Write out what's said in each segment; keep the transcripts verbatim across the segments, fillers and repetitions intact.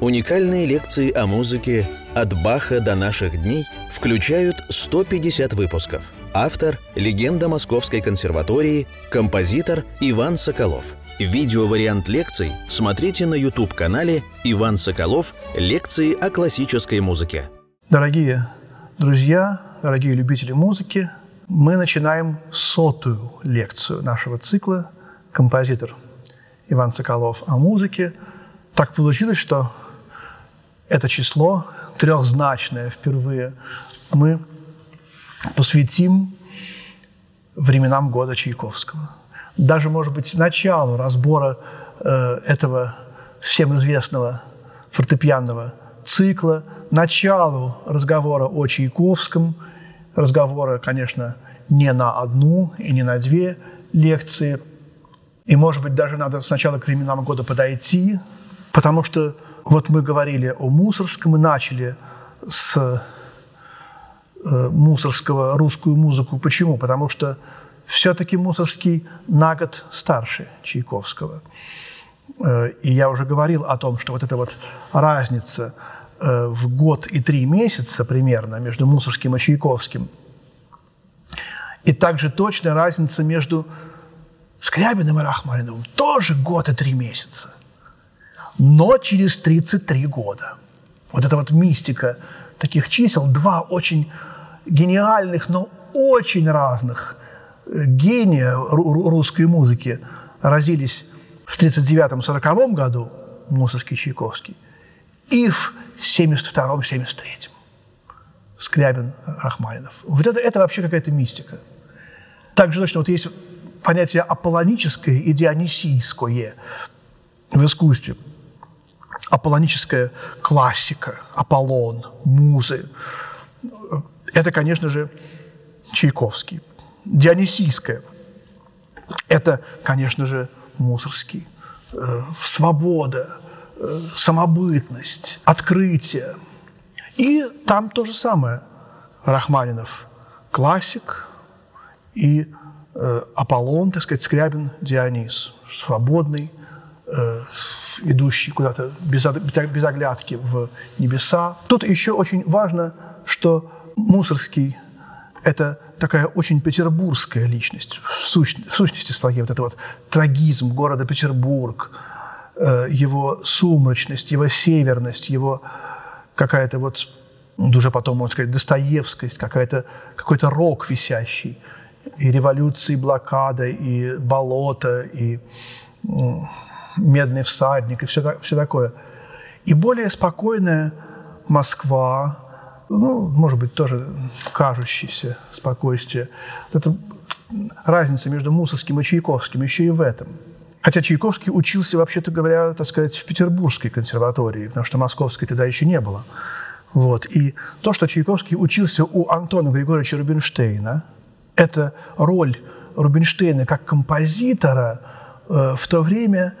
Уникальные лекции о музыке «От Баха до наших дней» включают сто пятьдесят выпусков. Автор – легенда Московской консерватории, композитор Иван Соколов. Видеовариант лекций смотрите на YouTube-канале «Иван Соколов. Лекции о классической музыке». Дорогие друзья, дорогие любители музыки, мы начинаем сотую лекцию нашего цикла «Композитор Иван Соколов о музыке». Так получилось, что это число, трехзначное впервые, мы посвятим временам года Чайковского. Даже, может быть, началу разбора э, этого всем известного фортепианного цикла, началу разговора о Чайковском, разговора, конечно, не на одну и не на две лекции. И, может быть, даже надо сначала к временам года подойти, потому что вот мы говорили о Мусоргском, мы начали с э, Мусоргского русскую музыку. Почему? Потому что все-таки Мусоргский на год старше Чайковского. И я уже говорил о том, что вот эта вот разница в год и три месяца примерно между Мусоргским и Чайковским, и также точная разница между Скрябиным и Рахманиновым, тоже год и три месяца, но через тридцать три года. Вот эта вот мистика таких чисел, два очень гениальных, но очень разных гения русской музыки родились в тридцать девятом сороковом году, Мусоргский и Чайковский, и в семьдесят втором семьдесят третьем Скрябин, Рахманинов. Вот это, это вообще какая-то мистика. Также точно вот есть понятие аполлоническое и дионисийское в искусстве. Аполлоническая классика, Аполлон, музы. Это, конечно же, Чайковский. Дионисийское – это, конечно же, Мусоргский. Э, свобода, э, самобытность, открытие. И там то же самое. Рахманинов – классик, и э, Аполлон, так сказать, Скрябин, Дионис. Свободный, э, идущий куда-то без, без оглядки в небеса. Тут еще очень важно, что Мусоргский – это такая очень петербургская личность, в, сущ, в сущности своей, вот это вот трагизм города Петербург, э, его сумрачность, его северность, его какая-то вот, уже потом, можно сказать, достоевскость, какая-то, какой-то рок висящий, и революция, и блокада, и болото, и ну, медный всадник, и все, все такое. И более спокойная Москва, ну, может быть, тоже кажущееся спокойствие. Это разница между Мусоргским и Чайковским еще и в этом. Хотя Чайковский учился, вообще-то говоря, так сказать, в Петербургской консерватории, потому что московской тогда еще не было. Вот. И то, что Чайковский учился у Антона Григорьевича Рубинштейна, это роль Рубинштейна как композитора э, в то время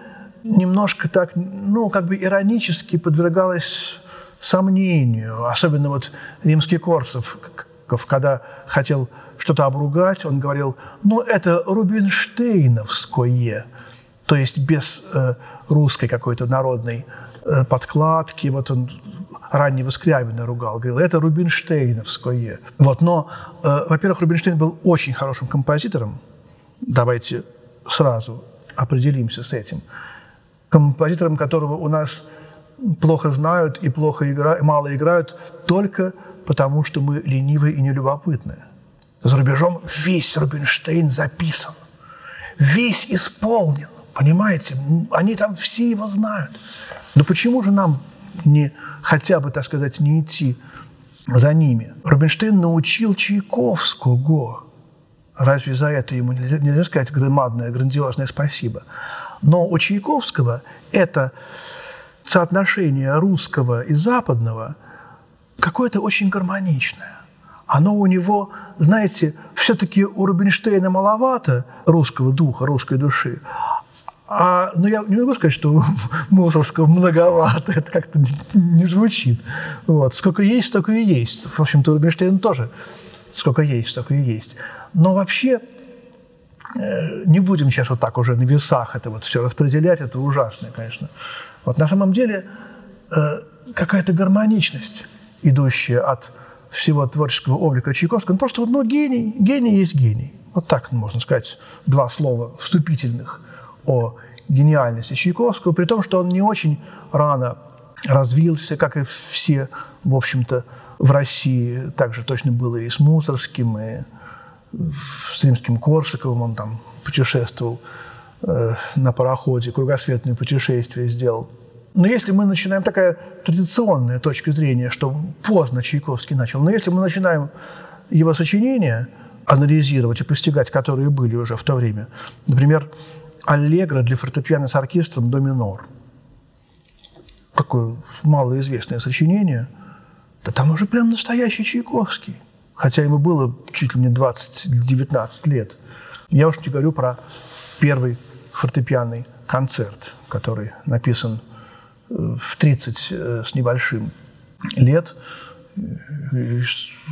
немножко так, ну, как бы иронически подвергалась сомнению. Особенно вот Римский-Корсаков, когда хотел что-то обругать, он говорил, ну, это рубинштейновское, то есть без э, русской какой-то народной э, подкладки. Вот он раннего Скрябина ругал, говорил, это рубинштейновское. Вот, но, э, во-первых, Рубинштейн был очень хорошим композитором. Давайте сразу определимся с этим. Композитором, которого у нас плохо знают и плохо игра... мало играют только потому, что мы ленивые и нелюбопытны. За рубежом весь Рубинштейн записан, весь исполнен, понимаете? Они там все его знают. Но почему же нам не, хотя бы, так сказать, не идти за ними? Рубинштейн научил Чайковского. Разве за это ему нельзя, нельзя сказать громадное, грандиозное спасибо? Но у Чайковского это соотношение русского и западного какое-то очень гармоничное. Оно у него, знаете, все-таки у Рубинштейна маловато русского духа, русской души. А, но я не могу сказать, что у Мусоргского многовато, это как-то не звучит. Вот. Сколько есть, столько и есть. В общем-то, Рубинштейн тоже сколько есть, столько и есть. Но вообще не будем сейчас вот так уже на весах это вот все распределять, это ужасно, конечно. Вот на самом деле какая-то гармоничность, идущая от всего творческого облика Чайковского. Он просто, ну, гений, гений есть гений. Вот так можно сказать два слова вступительных о гениальности Чайковского, при том, что он не очень рано развился, как и все, в общем-то, в России. Так же точно было и с Мусоргским, и с Римским-Корсаковым. Он там путешествовал э, на пароходе, кругосветное путешествие сделал. Но если мы начинаем, такая традиционная точка зрения, что поздно Чайковский начал, но если мы начинаем его сочинения анализировать и постигать, которые были уже в то время, например, «Аллегро» для фортепиано с оркестром до минор, такое малоизвестное сочинение, да там уже прям настоящий Чайковский, хотя ему было чуть ли не двадцать-девятнадцать лет. Я уж не говорю про первый фортепианный концерт, который написан в тридцать с небольшим лет,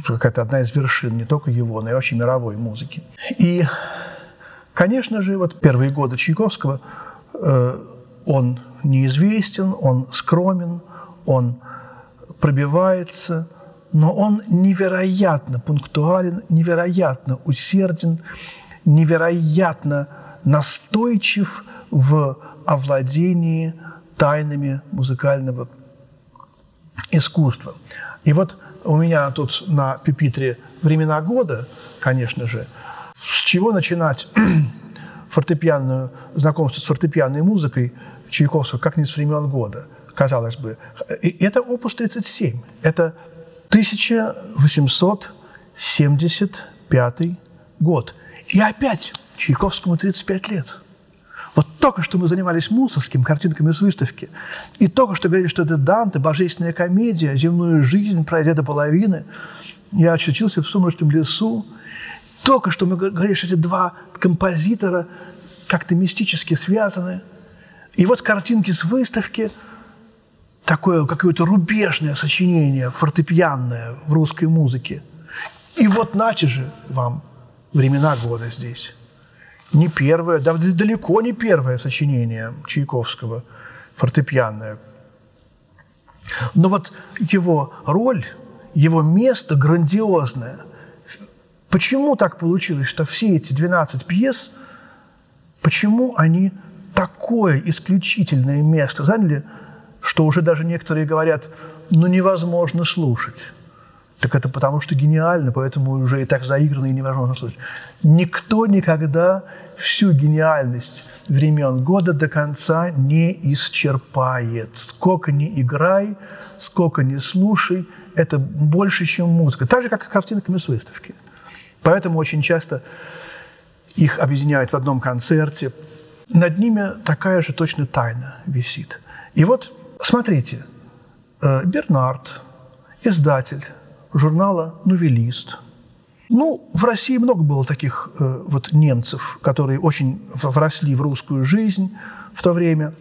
какая-то одна из вершин не только его, но и вообще мировой музыки. И, конечно же, вот первые годы Чайковского, он неизвестен, он скромен, он пробивается, но он невероятно пунктуален, невероятно усерден, невероятно настойчив в овладении тайнами музыкального искусства. И вот у меня тут на пюпитре времена года, конечно же, с чего начинать фортепианную, знакомство с фортепианной музыкой Чайковского, как не с времен года, казалось бы. И это опус тридцать семь, это тысяча восемьсот семьдесят пятый год. И опять Чайковскому тридцать пять лет. Вот только что мы занимались Мусоргским, картинками с выставки, и только что говорили, что это Данте, божественная комедия, земную жизнь пройдя до половины, я очутился в сумрачном лесу. Только что мы говорили, что эти два композитора как-то мистически связаны. И вот картинки с выставки, такое какое-то рубежное сочинение, фортепианное в русской музыке. И вот нате же вам времена года здесь. Не первое, да, далеко не первое сочинение Чайковского, фортепианное. Но вот его роль, его место грандиозное. Почему так получилось, что все эти двенадцать пьес, почему они такое исключительное место заняли, что уже даже некоторые говорят, ну невозможно слушать. Так это потому, что гениально, поэтому уже и так заигранно, и невозможно слушать. Никто никогда всю гениальность времен года до конца не исчерпает. Сколько ни играй, сколько ни слушай, это больше, чем музыка. Так же, как и картинками с выставки. Поэтому очень часто их объединяют в одном концерте. Над ними такая же точно тайна висит. И вот, смотрите, Бернард, издатель журнала «Новелист». Ну, в России много было таких э, вот немцев, которые очень вросли в русскую жизнь в то время,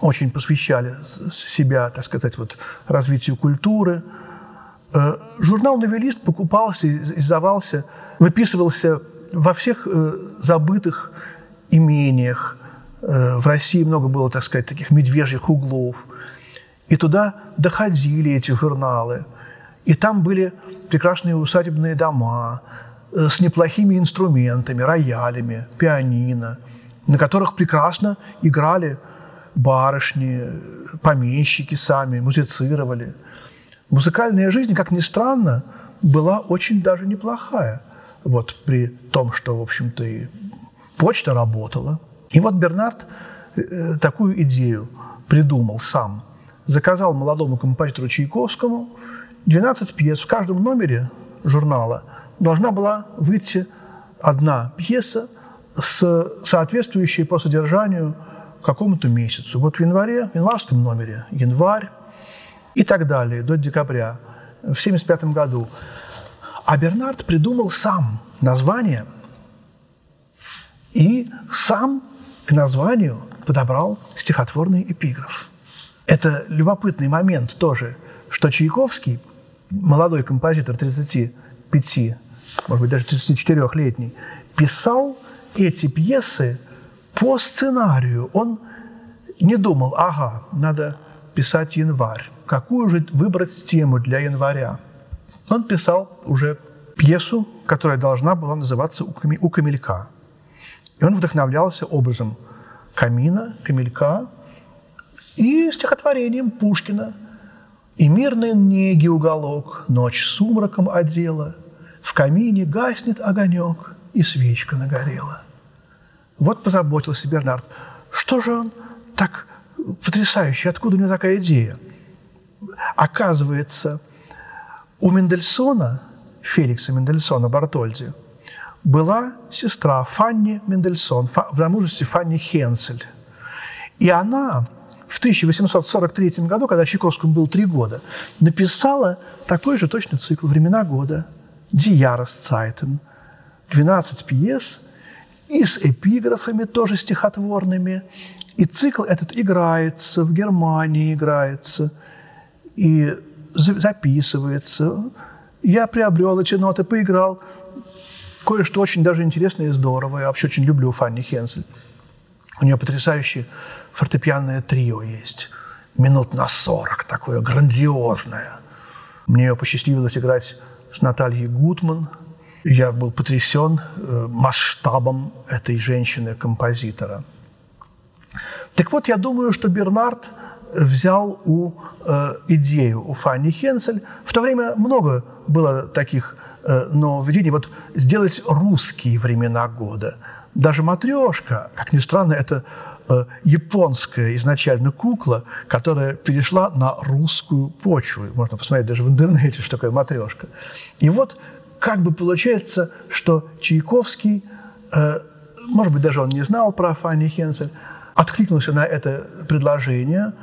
очень посвящали себя, так сказать, вот, развитию культуры. Э, журнал «Новелист» покупался, издавался, выписывался во всех э, забытых имениях. Э, в России много было, так сказать, таких медвежьих углов. И туда доходили эти журналы. И там были прекрасные усадебные дома с неплохими инструментами, роялями, пианино, на которых прекрасно играли барышни, помещики сами, музицировали. Музыкальная жизнь, как ни странно, была очень даже неплохая. Вот при том, что, в общем-то, и почта работала. И вот Бернард такую идею придумал сам. Заказал молодому композитору Чайковскому двенадцать пьес. В каждом номере журнала должна была выйти одна пьеса, с соответствующей по содержанию какому-то месяцу. Вот в январе, в январском номере, январь и так далее, до декабря, в семьдесят пятом году. А Бернард придумал сам название и сам к названию подобрал стихотворный эпиграф. Это любопытный момент тоже, что Чайковский, молодой композитор, тридцати пяти, может быть, даже тридцати четырёхлетний, писал эти пьесы по сценарию. Он не думал, ага, надо писать январь. Какую же выбрать тему для января? Он писал уже пьесу, которая должна была называться «У камелька». И он вдохновлялся образом камина, камелька и стихотворением Пушкина. «И мирной неги уголок ночь сумраком одела, в камине гаснет огонек, и свечка нагорела». Вот позаботился Бернард. Что же он так потрясающий? Откуда у него такая идея? Оказывается, у Мендельсона, Феликса Мендельсона Бартольди, была сестра Фанни Мендельсон, в замужестве Фанни Хенцель. И она в тысяча восемьсот сорок третьем году, когда Чайковскому было три года, написала такой же точно цикл «Времена года», «Die Jahreszeiten», двенадцать пьес, и с эпиграфами тоже стихотворными. И цикл этот играется, в Германии играется, и записывается. Я приобрел эти ноты, поиграл. Кое-что очень даже интересное и здоровое. Я вообще очень люблю Фанни Хенцель. У нее потрясающее фортепианное трио есть. Минут на сорок, такое грандиозное. Мне посчастливилось играть с Натальей Гутман. Я был потрясен масштабом этой женщины-композитора. Так вот, я думаю, что Бернард взял у, э, идею у Фанни Хенцель. В то время много было таких э, нововведений. Вот сделать русские времена года. Даже матрешка, как ни странно, это э, японская изначально кукла, которая перешла на русскую почву. Можно посмотреть даже в интернете, что такое матрешка. И вот как бы получается, что Чайковский, э, может быть, даже он не знал про Фанни Хенцель, откликнулся на это предложение.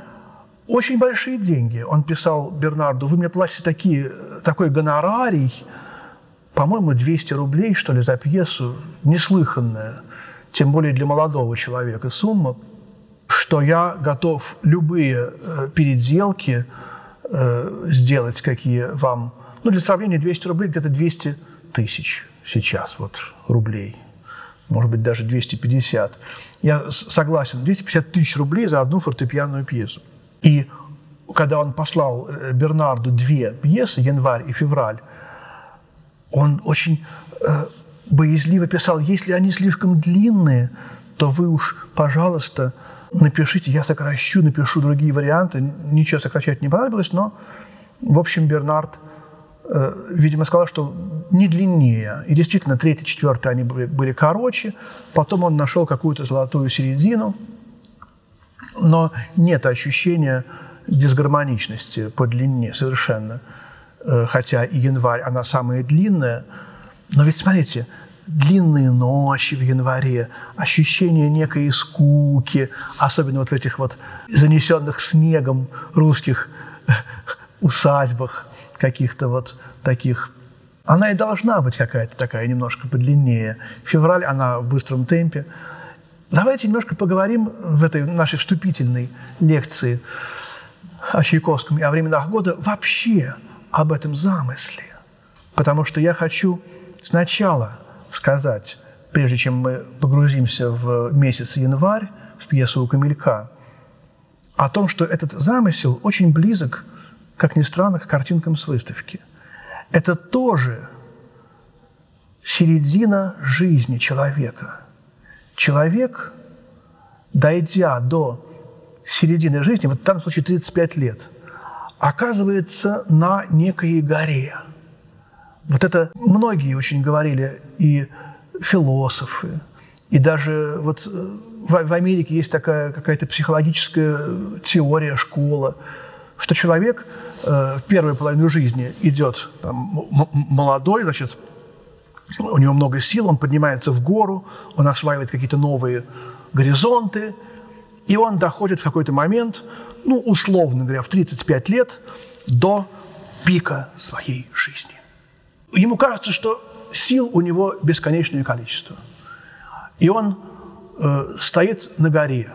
Очень большие деньги. Он писал Бернарду: «Вы мне платите такие, такой гонорарий, по-моему, двести рублей, что ли, за пьесу, неслыханная, тем более для молодого человека сумма, что я готов любые э, переделки э, сделать, какие вам». Ну, для сравнения, двести рублей, где-то двести тысяч сейчас вот рублей. Может быть, даже двести пятьдесят. Я согласен, двести пятьдесят тысяч рублей за одну фортепианную пьесу. И когда он послал Бернарду две пьесы, «Январь» и «Февраль», он очень э, боязливо писал: «Если они слишком длинные, то вы уж, пожалуйста, напишите, я сокращу, напишу другие варианты». Ничего сокращать не понадобилось, но, в общем, Бернард, э, видимо, сказал, что не длиннее. И действительно, третий, четвертый они были, были короче. Потом он нашел какую-то золотую середину. Но нет ощущения дисгармоничности по длине совершенно. Хотя и «Январь», она самая длинная. Но ведь, смотрите, длинные ночи в январе, ощущение некой скуки, особенно вот в этих вот занесенных снегом русских усадьбах каких-то вот таких. Она и должна быть какая-то такая, немножко подлиннее. «Февраль», она в быстром темпе. Давайте немножко поговорим в этой нашей вступительной лекции о Чайковском и о временах года вообще об этом замысле. Потому что я хочу сначала сказать, прежде чем мы погрузимся в месяц январь, в пьесу «У камелька», о том, что этот замысел очень близок, как ни странно, к картинкам с выставки. Это тоже середина жизни человека. Человек, дойдя до середины жизни, вот в данном случае тридцать пять лет, оказывается на некой горе. Вот это многие очень говорили, и философы, и даже вот в Америке есть такая какая-то психологическая теория, школа, что человек э, в первую половину жизни идет там, м- молодой, значит, у него много сил, он поднимается в гору, он осваивает какие-то новые горизонты, и он доходит в какой-то момент, ну, условно говоря, в тридцать пять лет, до пика своей жизни. Ему кажется, что сил у него бесконечное количество. И он э, стоит на горе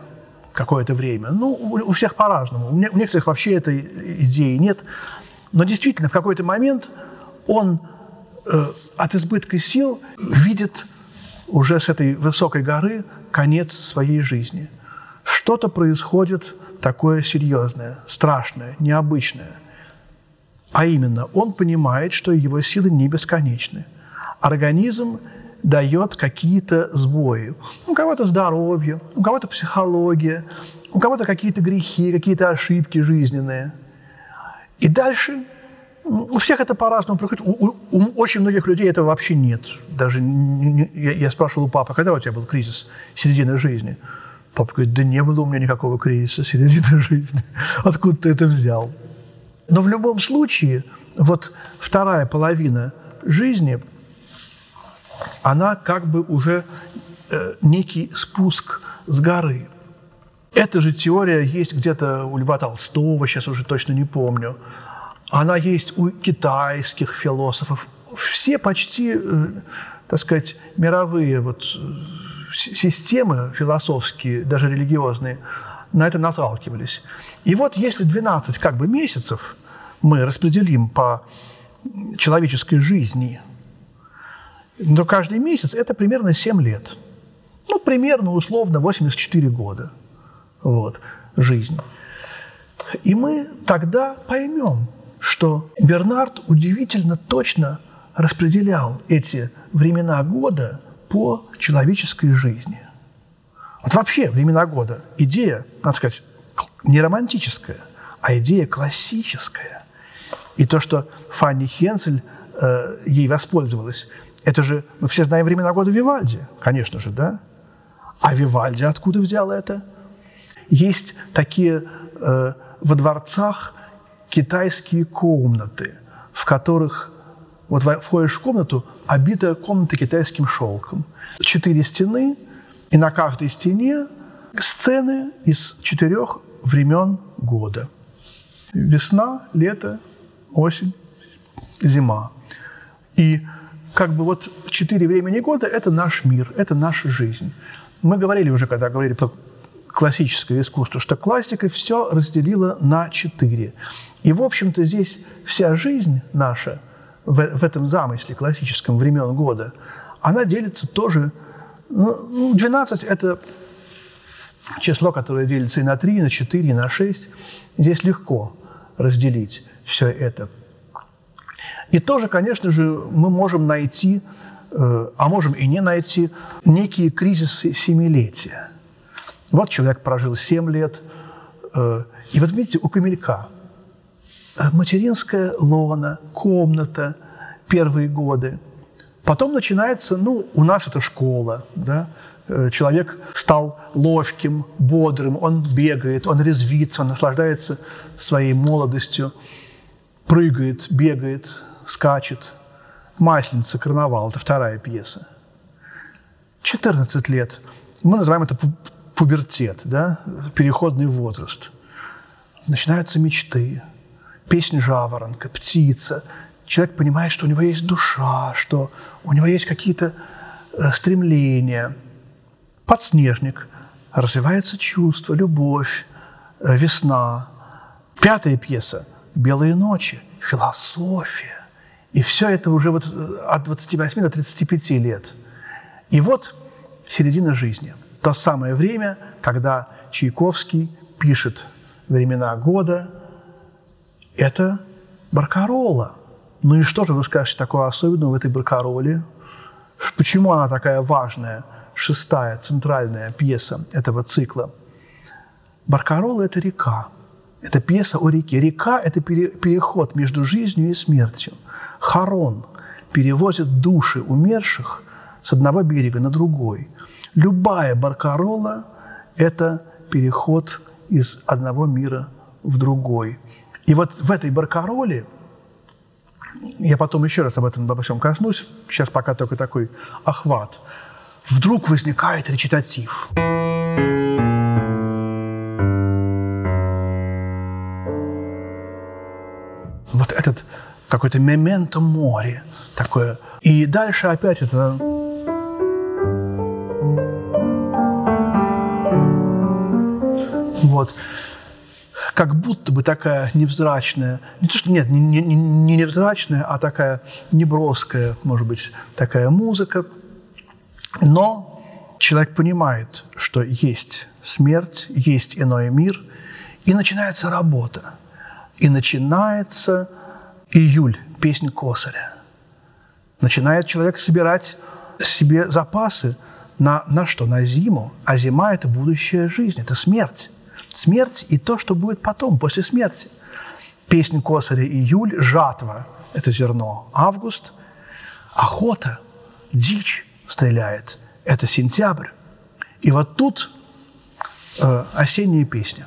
какое-то время. Ну, у, у всех по-разному. У, у некоторых вообще этой идеи нет. Но действительно, в какой-то момент он от избытка сил видит уже с этой высокой горы конец своей жизни. Что-то происходит такое серьезное, страшное, необычное. А именно, он понимает, что его силы не бесконечны. Организм дает какие-то сбои. У кого-то здоровье, у кого-то психология, у кого-то какие-то грехи, какие-то ошибки жизненные. И дальше у всех это по-разному проходит. У, у, у очень многих людей этого вообще нет. Даже не, я, я спрашивал у папы, когда у тебя был кризис середины жизни? Папа говорит, да не было у меня никакого кризиса середины жизни. Откуда ты это взял? Но в любом случае, вот вторая половина жизни, она как бы уже э, некий спуск с горы. Эта же теория есть где-то у Льва Толстого, сейчас уже точно не помню. Она есть у китайских философов. Все почти, э, так сказать, мировые вот, системы философские, даже религиозные, на это наталкивались. И вот если двенадцать как бы месяцев мы распределим по человеческой жизни, но каждый месяц это примерно семь лет. Ну, примерно, условно, восемьдесят четыре года вот, жизни. И мы тогда поймем, что Бернард удивительно точно распределял эти времена года по человеческой жизни. Вот вообще времена года идея, надо сказать, не романтическая, а идея классическая. И то, что Фанни Хенцель э, ей воспользовалась, это же, мы все знаем времена года Вивальди, конечно же, да? А Вивальди откуда взял это? Есть такие э, во дворцах китайские комнаты, в которых вот входишь в комнату, обита комната китайским шелком. Четыре стены, и на каждой стене сцены из четырех времен года. Весна, лето, осень, зима. И как бы вот четыре времени года – это наш мир, это наша жизнь. Мы говорили уже, когда говорили про классическое искусство, что классика все разделила на четыре. И, в общем-то, здесь вся жизнь наша, в, в этом замысле классическом времен года, она делится тоже… Ну, двенадцать – это число, которое делится и на три, и на четыре, и на шесть. Здесь легко разделить все это. И тоже, конечно же, мы можем найти, а можем и не найти, некие кризисы семилетия. Вот человек прожил семь лет. И вот видите, у Камелька материнская лона, комната, первые годы. Потом начинается, ну, у нас это школа, да? Человек стал ловким, бодрым, он бегает, он резвится, он наслаждается своей молодостью. Прыгает, бегает, скачет. «Масленица», «Карнавал» – это вторая пьеса. четырнадцать лет. Мы называем это пубертет, да? Переходный возраст. Начинаются мечты. Песнь жаворонка, птица. Человек понимает, что у него есть душа, что у него есть какие-то стремления. Подснежник. Развивается чувство, любовь, весна. Пятая пьеса. «Белые ночи», философия. И все это уже вот от двадцати восьми до тридцати пяти лет. И вот середина жизни. То самое время, когда Чайковский пишет «Времена года». Это Баркарола. Ну и что же вы скажете такое особенное в этой Баркароле? Почему она такая важная, шестая, центральная пьеса этого цикла? Баркарола – это река. Это пьеса о реке. Река – это пере, переход между жизнью и смертью. Харон перевозит души умерших с одного берега на другой. Любая Баркарола – это переход из одного мира в другой. И вот в этой Баркароле, я потом еще раз об этом обо всем коснусь, сейчас пока только такой охват, вдруг возникает речитатив. Вот этот какой-то «мементо мори» такое. И дальше опять это... Вот. Как будто бы такая невзрачная, не то, что нет, не, не, не невзрачная, а такая неброская, может быть, такая музыка. Но человек понимает, что есть смерть, есть иной мир, И начинается работа. И начинается июль, песня Косаря. Начинает человек собирать себе запасы на, на что? На зиму. А зима – это будущая жизнь, это смерть. Смерть и то, что будет потом, после смерти. Песня Косаря, июль, жатва – это зерно, август. Охота, дичь стреляет – это сентябрь. И вот тут э, осенняя песня.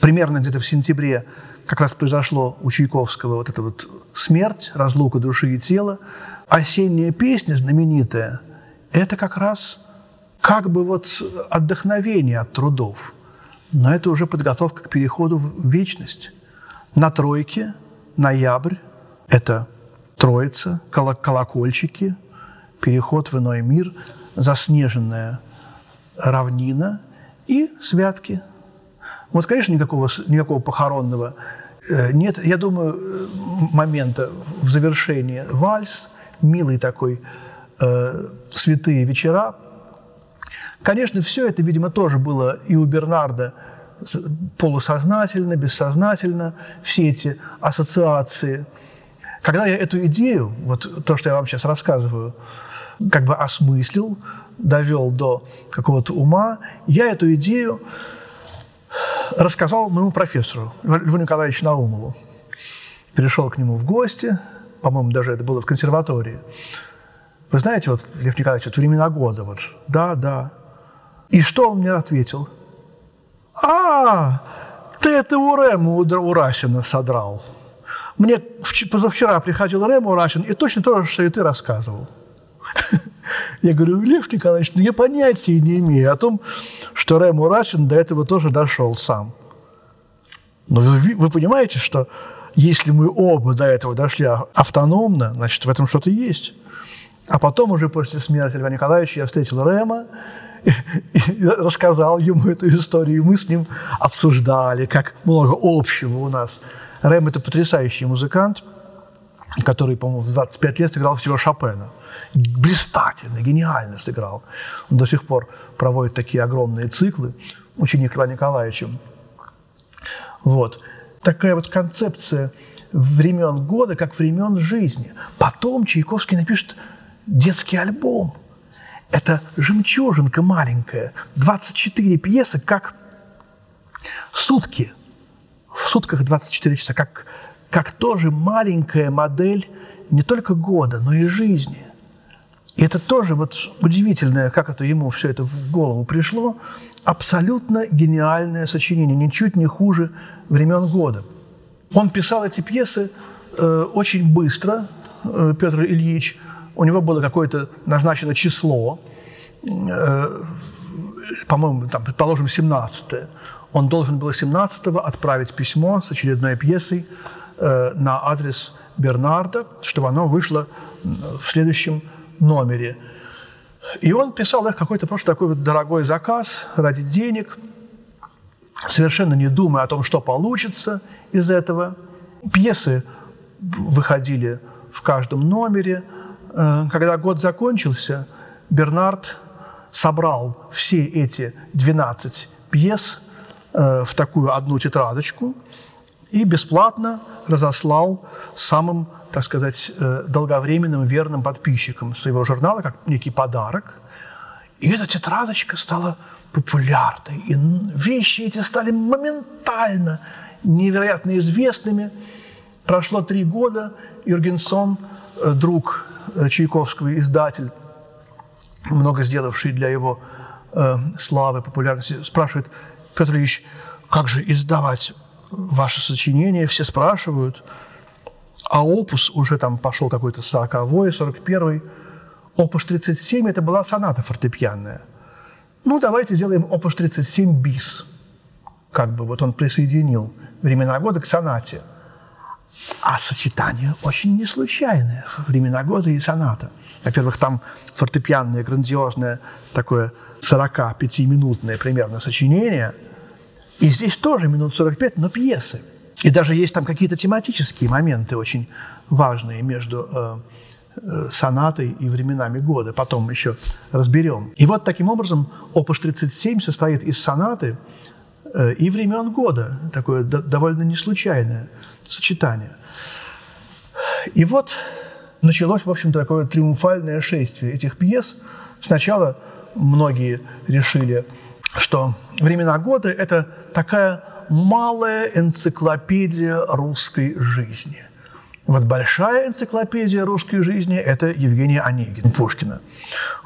Примерно где-то в сентябре как раз произошло у Чайковского вот эта вот смерть, разлука души и тела. Осенняя песня знаменитая – это как раз как бы вот отдохновение от трудов. Но это уже подготовка к переходу в вечность. На тройке ноябрь – это Троица, колокольчики, переход в иной мир, заснеженная равнина и святки. Вот, конечно, никакого, никакого похоронного нет. Я думаю, момента в завершении вальс, милый такой, э, святые вечера. Конечно, все это, видимо, тоже было и у Бернарда полусознательно, бессознательно, все эти ассоциации. Когда я эту идею, вот то, что я вам сейчас рассказываю, как бы осмыслил, довел до какого-то ума, я эту идею рассказал моему профессору, Льву Николаевичу Наумову. Перешел к нему в гости, по-моему, даже это было в консерватории. Вы знаете, вот, Лев Николаевич, вот времена года, вот, да, да. И что он мне ответил? А, ты это у Рема, у, у Расина содрал. Мне позавчера приходил Рема Урасин, и точно то же, что и ты рассказывал. Я говорю, Лев Николаевич, ну я понятия не имею о том, что Рема Урасин до этого тоже дошел сам. Но вы, вы понимаете, что если мы оба до этого дошли автономно, значит, в этом что-то есть. А потом уже после смерти Льва Николаевича я встретил Рема и, и рассказал ему эту историю, и мы с ним обсуждали, как много общего у нас. Рэм – это потрясающий музыкант, который, по-моему, в двадцать пять лет сыграл всего Шопена. Блистательно, гениально сыграл. Он до сих пор проводит такие огромные циклы, ученик Льва Николаевича. Вот. Такая вот концепция времен года, как времен жизни. Потом Чайковский напишет детский альбом. Это жемчужинка маленькая, двадцать четыре пьесы, как сутки. В сутках двадцать четыре часа, как, как тоже маленькая модель не только года, но и жизни. И это тоже вот удивительное, как это ему все это в голову пришло, абсолютно гениальное сочинение, ничуть не хуже времен года. Он писал эти пьесы э, очень быстро, э, Петр Ильич. У него было какое-то назначено число, э, по-моему, там, предположим, семнадцатое. Он должен был семнадцатого отправить письмо с очередной пьесой э, на адрес Бернарда, чтобы оно вышло в следующем номере. И он писал их какой-то просто такой вот дорогой заказ ради денег, совершенно не думая о том, что получится из этого. Пьесы выходили в каждом номере. Э, когда год закончился, Бернард собрал все эти двенадцать пьес в такую одну тетрадочку и бесплатно разослал самым, так сказать, долговременным верным подписчикам своего журнала, как некий подарок. И эта тетрадочка стала популярной, и вещи эти стали моментально невероятно известными. Прошло три года, Юргенсон, друг Чайковского, издатель, много сделавший для его славы, популярности, спрашивает: Петр Ильич, как же издавать ваши сочинения? Все спрашивают. А опус уже там пошел какой-то сороковой, сорок первый. Опус тридцать семь – это была соната фортепианная. Ну, давайте сделаем опус тридцать семь бис. Как бы вот он присоединил времена года к сонате. А сочетание очень неслучайное – времена года и соната. Во-первых, там фортепианное, грандиозное такое сорокапятиминутное примерно сочинение. И здесь тоже минут сорок пять, но пьесы. И даже есть там какие-то тематические моменты очень важные между э, э, сонатой и временами года. Потом еще разберем. И вот таким образом опус тридцать семь состоит из сонаты, и времен года. Такое довольно неслучайное сочетание. И вот началось, в общем-то, такое триумфальное шествие этих пьес. Сначала многие решили, что «Времена года» – это такая малая энциклопедия русской жизни. Вот большая энциклопедия русской жизни – это Евгений Онегин, Пушкина.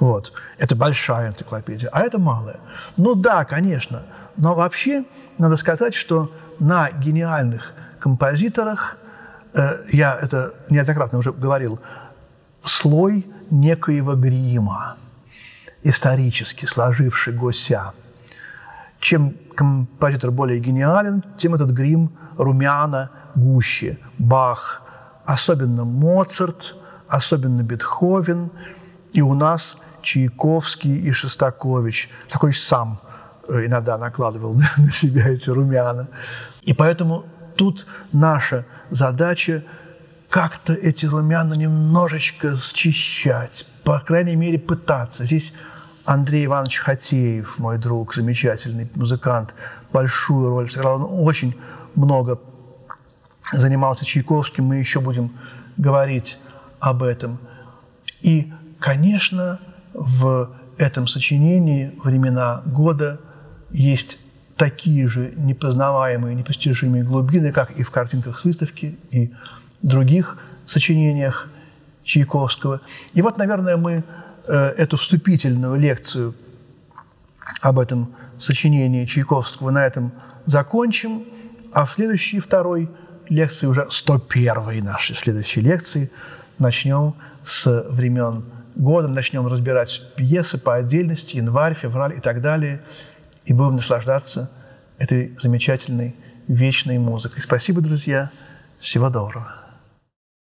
Вот. Это большая энциклопедия, а это малая. Ну да, конечно, но вообще надо сказать, что на гениальных композиторах, э, я это неоднократно уже говорил, слой некоего грима, исторически сложившегося. Чем композитор более гениален, тем этот грим румяна гуще. Бах, особенно Моцарт, особенно Бетховен, и у нас Чайковский и Шостакович. Такой сам иногда накладывал на себя эти румяна. И поэтому тут наша задача как-то эти румяна немножечко счищать, по крайней мере, пытаться. Здесь Андрей Иванович Хатеев, мой друг, замечательный музыкант, большую роль сыграл. Он очень много занимался Чайковским, мы еще будем говорить об этом. И, конечно, в этом сочинении «Времена года» есть такие же непознаваемые, непостижимые глубины, как и в картинках с выставки, и других сочинениях Чайковского. И вот, наверное, мы эту вступительную лекцию об этом сочинении Чайковского на этом закончим, а в следующей, второй лекции, уже сто первой нашей следующей лекции, начнем с «Времен года», начнем разбирать пьесы по отдельности, январь, февраль и так далее, и будем наслаждаться этой замечательной вечной музыкой. Спасибо, друзья, всего доброго.